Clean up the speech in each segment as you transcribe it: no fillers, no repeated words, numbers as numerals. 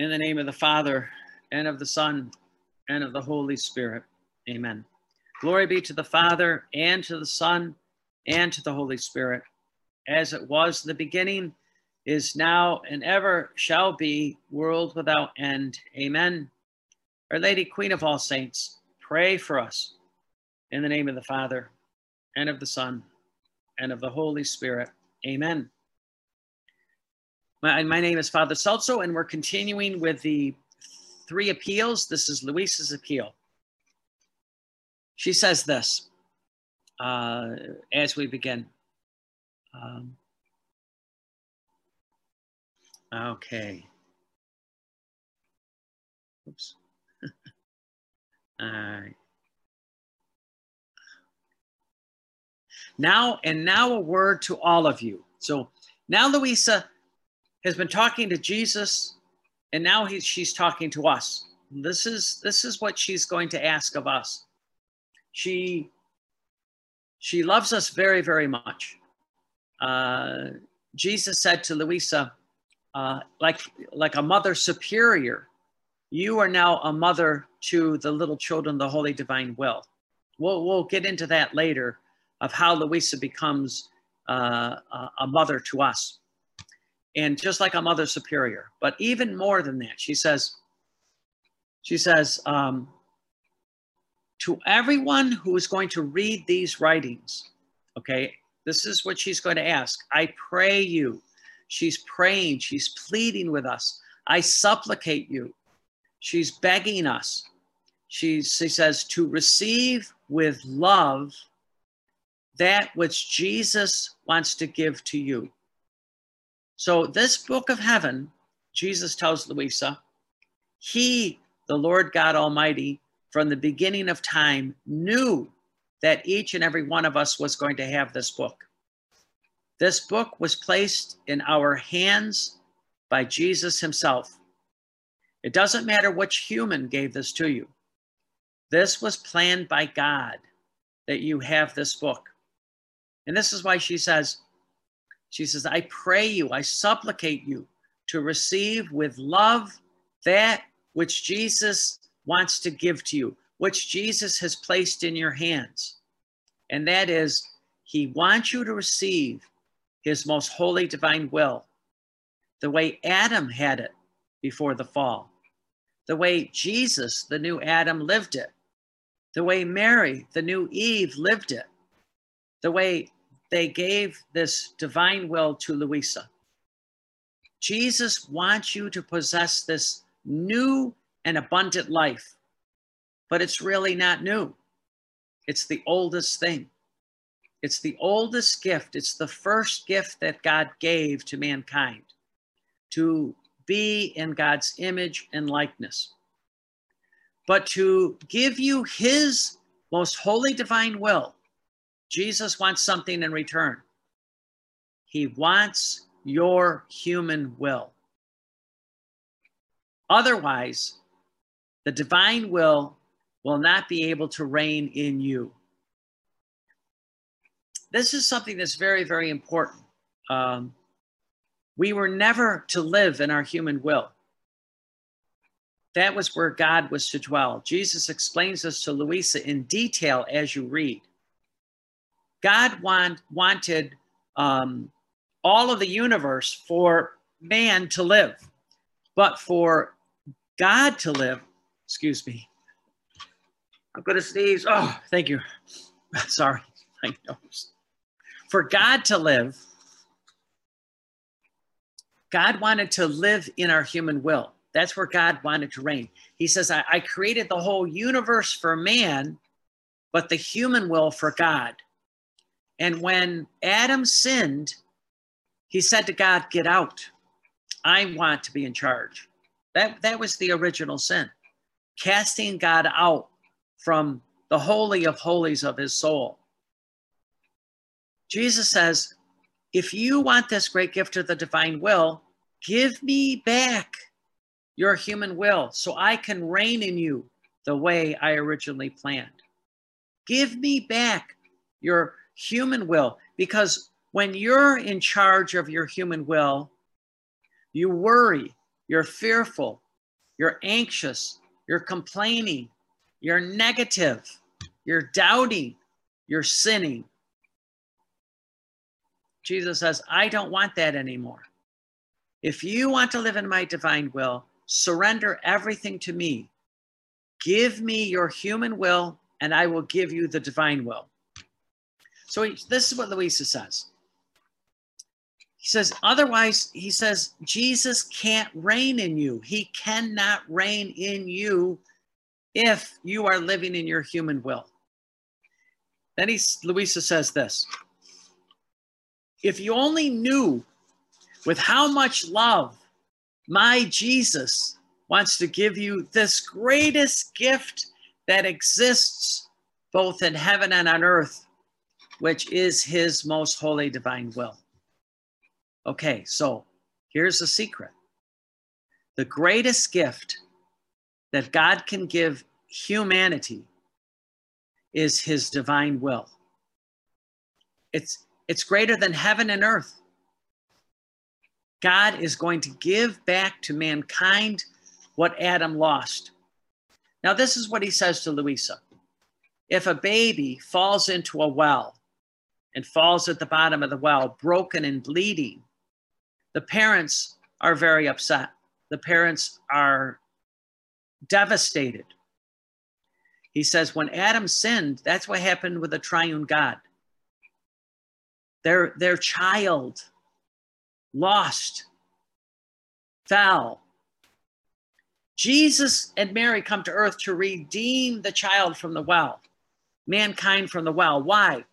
In the name of the Father, and of the Son, and of the Holy Spirit. Amen. Glory be to the Father, and to the Son, and to the Holy Spirit, as it was in the beginning, is now, and ever shall be, world without end. Amen. Our Lady, Queen of all saints, pray for us. In the name of the Father, and of the Son, and of the Holy Spirit. Amen. My name is Father Salso, and we're continuing with the three appeals. This is Luisa's appeal. She says this as we begin. Okay. Oops. All right. Now a word to all of you. So now Luisa has been talking to Jesus, and now she's talking to us. This is what she's going to ask of us. She loves us very, very much. Jesus said to Luisa, like a mother superior, you are now a mother to the little children, the holy divine will. We'll get into that later, of how Luisa becomes a mother to us. And just like a mother superior, but even more than that, she says, to everyone who is going to read these writings, okay, this is what she's going to ask. I pray you. She's praying. She's pleading with us. I supplicate you. She's begging us. She says, to receive with love that which Jesus wants to give to you. So this book of heaven, Jesus tells Luisa, he, the Lord God Almighty, from the beginning of time, knew that each and every one of us was going to have this book. This book was placed in our hands by Jesus himself. It doesn't matter which human gave this to you. This was planned by God that you have this book. And this is why she says, I pray you, I supplicate you to receive with love that which Jesus wants to give to you, which Jesus has placed in your hands. And that is, he wants you to receive his most holy divine will, the way Adam had it before the fall, the way Jesus, the new Adam, lived it, the way Mary, the new Eve, lived it, the way they gave this divine will to Luisa. Jesus wants you to possess this new and abundant life, but it's really not new. It's the oldest thing. It's the oldest gift. It's the first gift that God gave to mankind, to be in God's image and likeness. But to give you his most holy divine will, Jesus wants something in return. He wants your human will. Otherwise, the divine will not be able to reign in you. This is something that's very, very important. We were never to live in our human will. That was where God was to dwell. Jesus explains this to Luisa in detail as you read. God wanted all of the universe for man to live, but for God to live, excuse me, I'm going to sneeze. Oh, thank you. Sorry, my nose. For God to live, God wanted to live in our human will. That's where God wanted to reign. He says, I created the whole universe for man, but the human will for God. And when Adam sinned, he said to God, get out. I want to be in charge. That was the original sin, casting God out from the holy of holies of his soul. Jesus says, if you want this great gift of the divine will, give me back your human will so I can reign in you the way I originally planned. Give me back your human will, because when you're in charge of your human will, you worry, you're fearful, You're anxious. You're complaining. You're negative. You're doubting. You're sinning. Jesus says, I don't want that anymore. If you want to live in my divine will, surrender everything to me. Give me your human will, and I will give you the divine will. So this is what Luisa says. He says, otherwise, he says, Jesus can't reign in you. He cannot reign in you if you are living in your human will. Then Luisa says this. If you only knew with how much love my Jesus wants to give you this greatest gift that exists both in heaven and on earth, which is his most holy divine will. Okay, so here's the secret. The greatest gift that God can give humanity is his divine will. It's greater than heaven and earth. God is going to give back to mankind what Adam lost. Now, this is what he says to Luisa. If a baby falls into a well and falls at the bottom of the well, broken and bleeding, the parents are very upset. The parents are devastated. He says, when Adam sinned, that's what happened with the triune God. Their child lost, fell. Jesus and Mary come to earth to redeem the child from the well, mankind from the well. Why?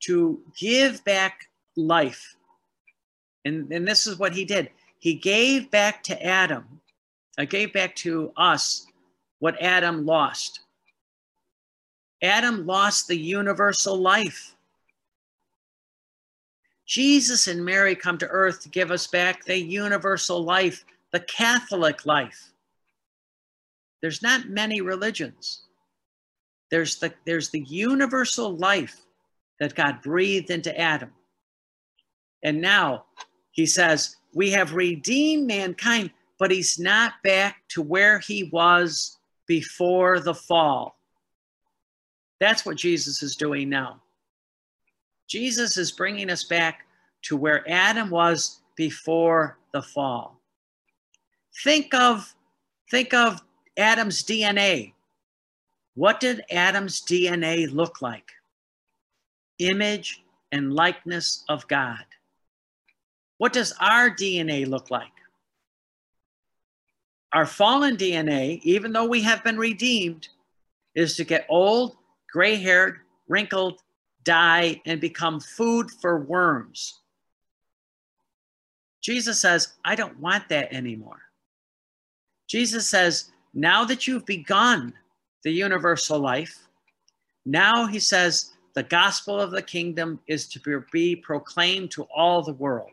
To give back life. And this is what he did. He gave back to Adam. Gave back to us what Adam lost. Adam lost the universal life. Jesus and Mary come to earth to give us back the universal life, the Catholic life. There's not many religions. There's the universal life that God breathed into Adam. And now he says, we have redeemed mankind, but he's not back to where he was before the fall. That's what Jesus is doing now. Jesus is bringing us back to where Adam was before the fall. Think of Adam's DNA. What did Adam's DNA look like? Image and likeness of God. What does our DNA look like? Our fallen DNA, even though we have been redeemed, is to get old, gray-haired, wrinkled, die, and become food for worms. Jesus says, I don't want that anymore. Jesus says, now that you've begun the universal life, now he says, the gospel of the kingdom is to be proclaimed to all the world.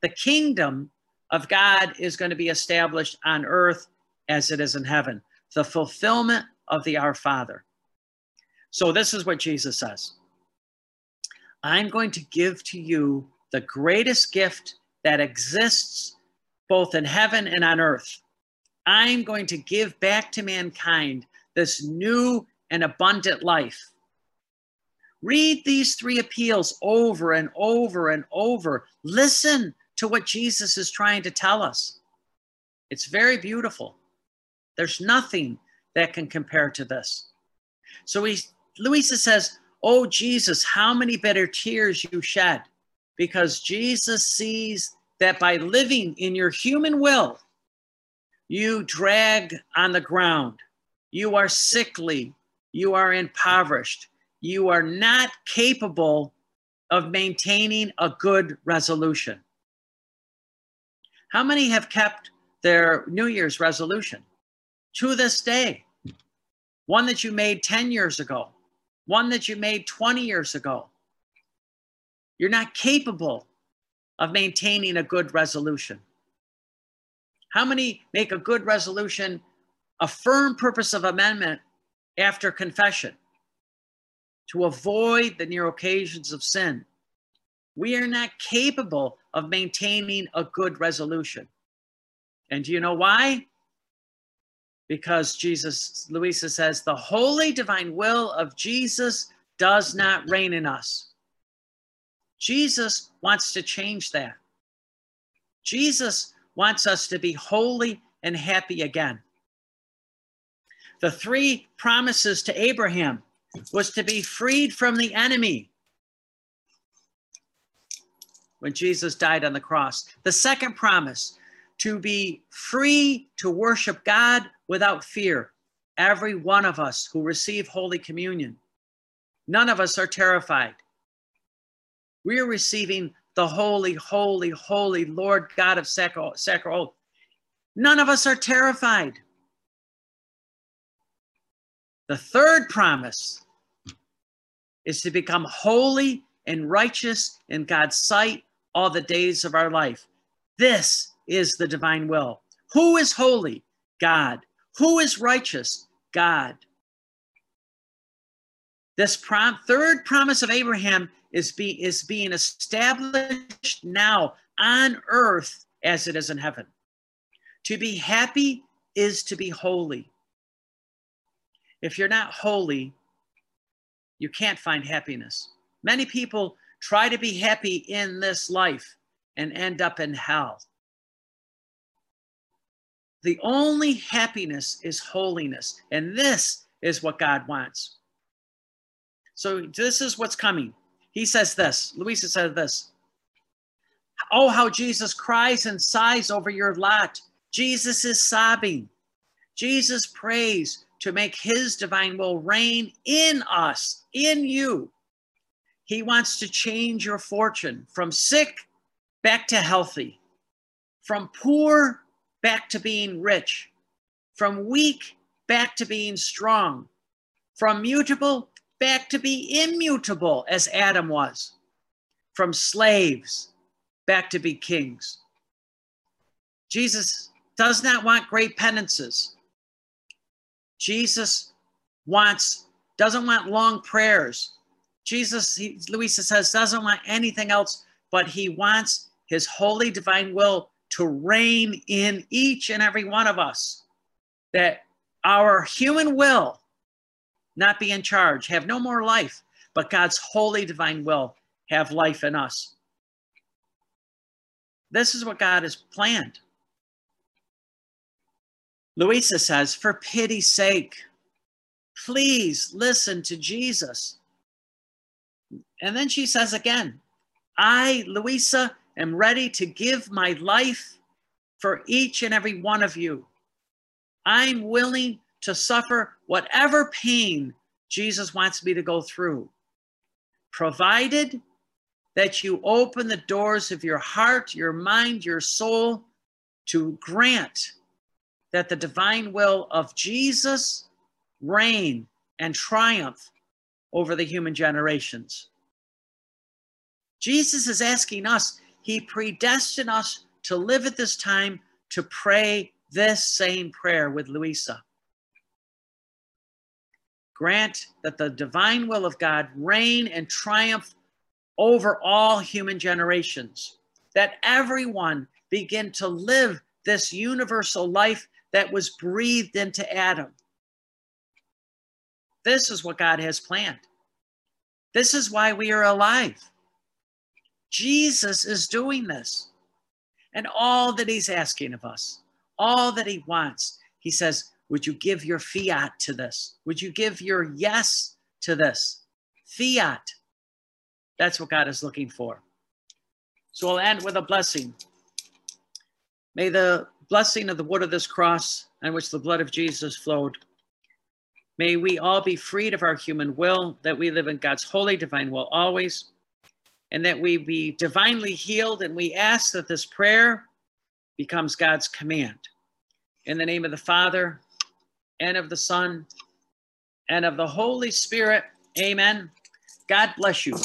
The kingdom of God is going to be established on earth as it is in heaven. The fulfillment of the Our Father. So this is what Jesus says. I'm going to give to you the greatest gift that exists both in heaven and on earth. I'm going to give back to mankind this new and abundant life. Read these three appeals over and over and over. Listen to what Jesus is trying to tell us. It's very beautiful. There's nothing that can compare to this. So Luisa says, oh, Jesus, how many bitter tears you shed, because Jesus sees that by living in your human will, you drag on the ground. You are sickly. You are impoverished. You are not capable of maintaining a good resolution. How many have kept their New Year's resolution to this day? One that you made 10 years ago, one that you made 20 years ago. You're not capable of maintaining a good resolution. How many make a good resolution, a firm purpose of amendment after confession? To avoid the near occasions of sin. We are not capable of maintaining a good resolution. And do you know why? because Jesus, Luisa says, the holy divine will of Jesus does not reign in us. Jesus wants to change that. Jesus wants us to be holy and happy again. The three promises to Abraham was to be freed from the enemy when Jesus died on the cross. The second promise, to be free to worship God without fear. Every one of us who receive Holy Communion, none of us are terrified. We are receiving the holy, holy, holy Lord God of Sacaoth. None of us are terrified. The third promise is to become holy and righteous in God's sight all the days of our life. This is the divine will. Who is holy? God. Who is righteous? God. This third promise of Abraham is being established now on earth as it is in heaven. To be happy is to be holy. If you're not holy, you can't find happiness. Many people try to be happy in this life and end up in hell. The only happiness is holiness, and this is what God wants. So this is what's coming. He says this, Luisa said this, oh, how Jesus cries and sighs over your lot. Jesus is sobbing. Jesus prays to make his divine will reign in us, in you. He wants to change your fortune from sick back to healthy, from poor back to being rich, from weak back to being strong, from mutable back to be immutable as Adam was, from slaves back to be kings. Jesus does not want great penances. Jesus doesn't want long prayers. Jesus, Luisa says, doesn't want anything else, but he wants his holy divine will to reign in each and every one of us, that our human will not be in charge, have no more life, but God's holy divine will have life in us. This is what God has planned. Luisa says, for pity's sake, please listen to Jesus. And then she says again, I, Luisa, am ready to give my life for each and every one of you. I'm willing to suffer whatever pain Jesus wants me to go through, provided that you open the doors of your heart, your mind, your soul to grant that the divine will of Jesus reign and triumph over the human generations. Jesus is asking us, he predestined us to live at this time to pray this same prayer with Luisa. Grant that the divine will of God reign and triumph over all human generations, that everyone begin to live this universal life that was breathed into Adam. This is what God has planned. This is why we are alive. Jesus is doing this. And all that he's asking of us, all that he wants, he says, would you give your fiat to this? Would you give your yes to this? Fiat. That's what God is looking for. So I'll end with a blessing. May the blessing of the wood of this cross on which the blood of Jesus flowed, may we all be freed of our human will, that we live in God's holy divine will always, and that we be divinely healed. And we ask that this prayer becomes God's command. In the name of the Father, and of the Son, and of the Holy Spirit. Amen. God bless you.